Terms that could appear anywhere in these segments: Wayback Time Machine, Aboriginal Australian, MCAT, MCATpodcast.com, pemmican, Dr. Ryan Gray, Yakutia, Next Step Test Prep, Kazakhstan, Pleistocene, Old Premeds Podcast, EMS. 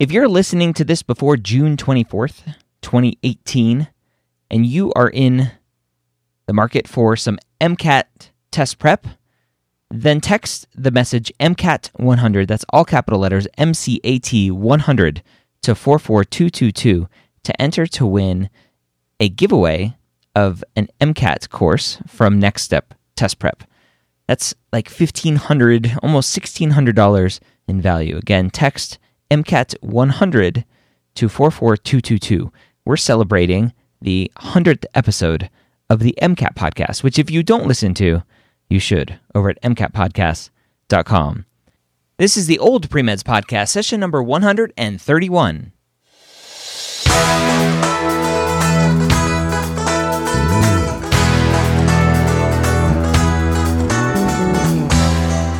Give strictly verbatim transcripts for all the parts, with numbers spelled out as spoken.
If you're listening to this before June twenty-fourth, twenty eighteen, and you are in the market for some MCAT test prep, then text the message M C A T one hundred, that's all capital letters, M C A T one hundred, to four four two two two to enter to win a giveaway of an MCAT course from Next Step Test Prep. That's like fifteen hundred dollars, almost sixteen hundred dollars in value. Again, text M C A T one hundred to four four two two two. We're celebrating the hundredth episode of the MCAT podcast, which if you don't listen to, you should, over at M C A T podcast dot com. This is the Old Premeds Podcast, session number one hundred thirty-one.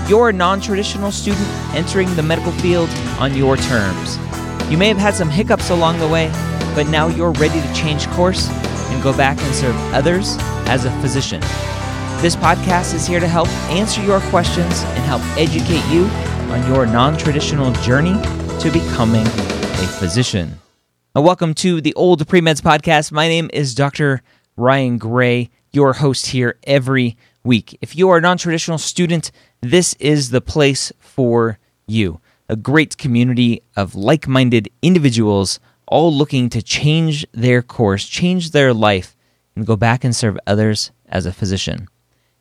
You're a non-traditional student entering the medical field on your terms. You may have had some hiccups along the way, but now you're ready to change course and go back and serve others as a physician. This podcast is here to help answer your questions and help educate you on your non-traditional journey to becoming a physician. And welcome to the Old Premeds Podcast. My name is Doctor Ryan Gray, your host here every week. If you are a non-traditional student, this is the place for you. A great community of like-minded individuals all looking to change their course, change their life, and go back and serve others as a physician.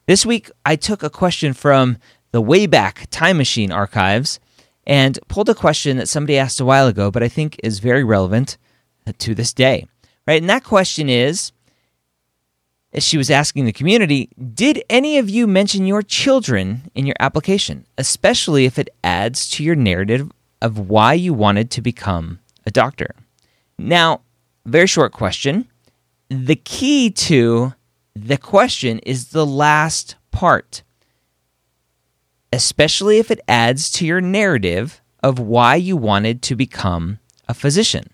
This week, I took a question from the Wayback Time Machine archives and pulled a question that somebody asked a while ago, but I think is very relevant to this day, right? And that question is, as she was asking the community, did any of you mention your children in your application, especially if it adds to your narrative of why you wanted to become a doctor? Now, very short question. The key to the question is the last part, especially if it adds to your narrative of why you wanted to become a physician.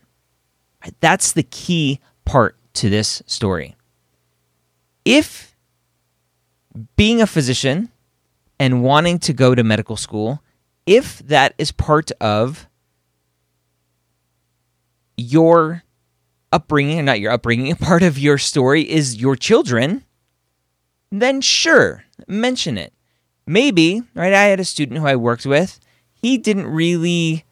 That's the key part to this story. If being a physician and wanting to go to medical school, if that is part of your upbringing, not your upbringing, part of your story is your children, then sure, mention it. Maybe, right, I had a student who I worked with, he didn't really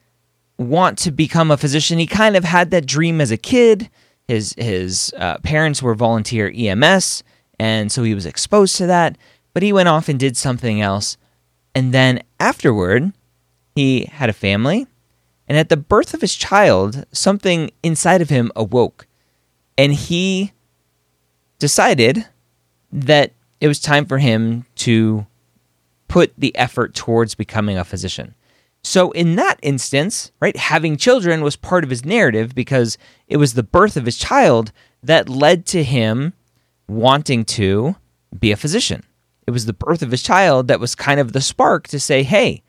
want to become a physician. He kind of had that dream as a kid. His, his uh, parents were volunteer E M S, and so he was exposed to that, but he went off and did something else. And then afterward, he had a family. And at the birth of his child, something inside of him awoke, and he decided that it was time for him to put the effort towards becoming a physician. So in that instance, right, having children was part of his narrative because it was the birth of his child that led to him wanting to be a physician. It was the birth of his child that was kind of the spark to say, hey,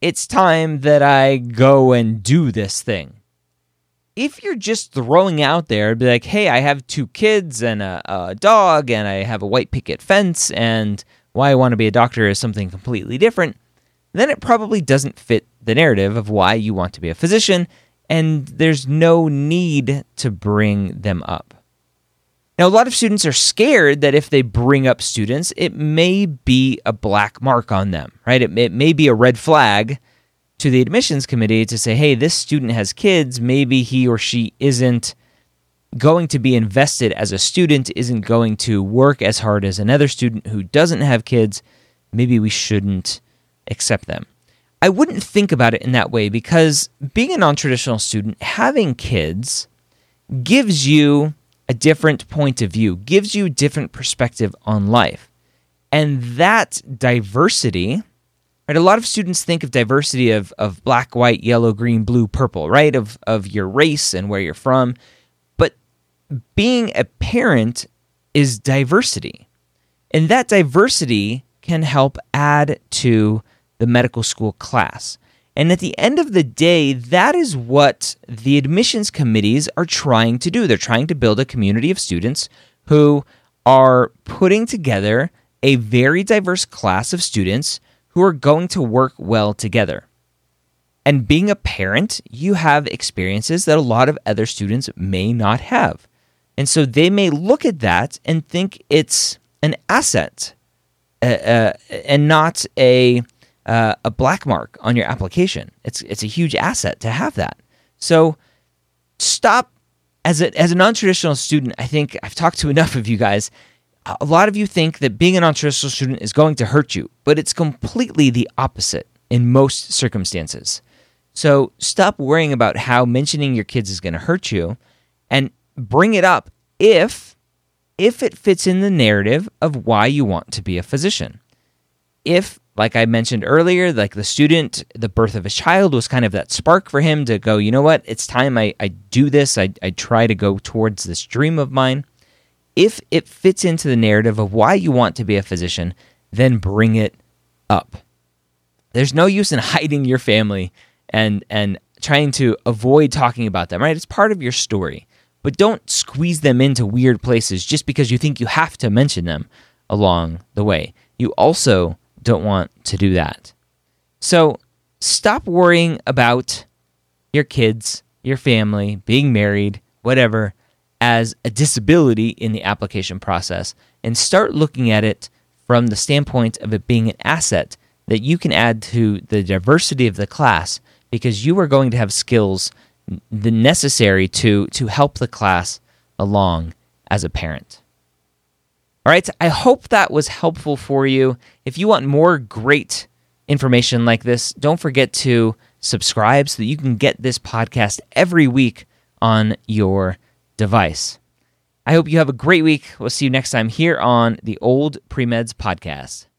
it's time that I go and do this thing. If you're just throwing out there, be like, hey, I have two kids and a, a dog and I have a white picket fence and why I want to be a doctor is something completely different, then it probably doesn't fit the narrative of why you want to be a physician, and there's no need to bring them up. Now, a lot of students are scared that if they bring up students, it may be a black mark on them, right? It may, it may be a red flag to the admissions committee to say, hey, this student has kids. Maybe he or she isn't going to be invested as a student, isn't going to work as hard as another student who doesn't have kids. Maybe we shouldn't accept them. I wouldn't think about it in that way because being a non-traditional student, having kids gives you a different point of view, gives you a different perspective on life. And that diversity, right? A lot of students think of diversity of, of black, white, yellow, green, blue, purple, right? Of, of your race and where you're from. But being a parent is diversity. And that diversity can help add to the medical school class. And at the end of the day, that is what the admissions committees are trying to do. They're trying to build a community of students who are putting together a very diverse class of students who are going to work well together. And being a parent, you have experiences that a lot of other students may not have. And so they may look at that and think it's an asset uh, uh, and not a uh, a black mark on your application. It's it's a huge asset to have that. So stop. As a, as a non-traditional student, I think I've talked to enough of you guys. A lot of you think that being a non-traditional student is going to hurt you, but it's completely the opposite in most circumstances. So stop worrying about how mentioning your kids is going to hurt you and bring it up if, if it fits in the narrative of why you want to be a physician. If, like I mentioned earlier, like the student, the birth of his child was kind of that spark for him to go, you know what, it's time I, I do this. I, I try to go towards this dream of mine. If it fits into the narrative of why you want to be a physician, then bring it up. There's no use in hiding your family and, and trying to avoid talking about them, right? It's part of your story. But don't squeeze them into weird places just because you think you have to mention them along the way. You also don't want to do that. So stop worrying about your kids, your family, being married, whatever, as a disability in the application process, and start looking at it from the standpoint of it being an asset that you can add to the diversity of the class, because you are going to have skills the necessary to, to help the class along as a parent. All right, I hope that was helpful for you. If you want more great information like this, don't forget to subscribe so that you can get this podcast every week on your device. I hope you have a great week. We'll see you next time here on the Old Premeds Podcast.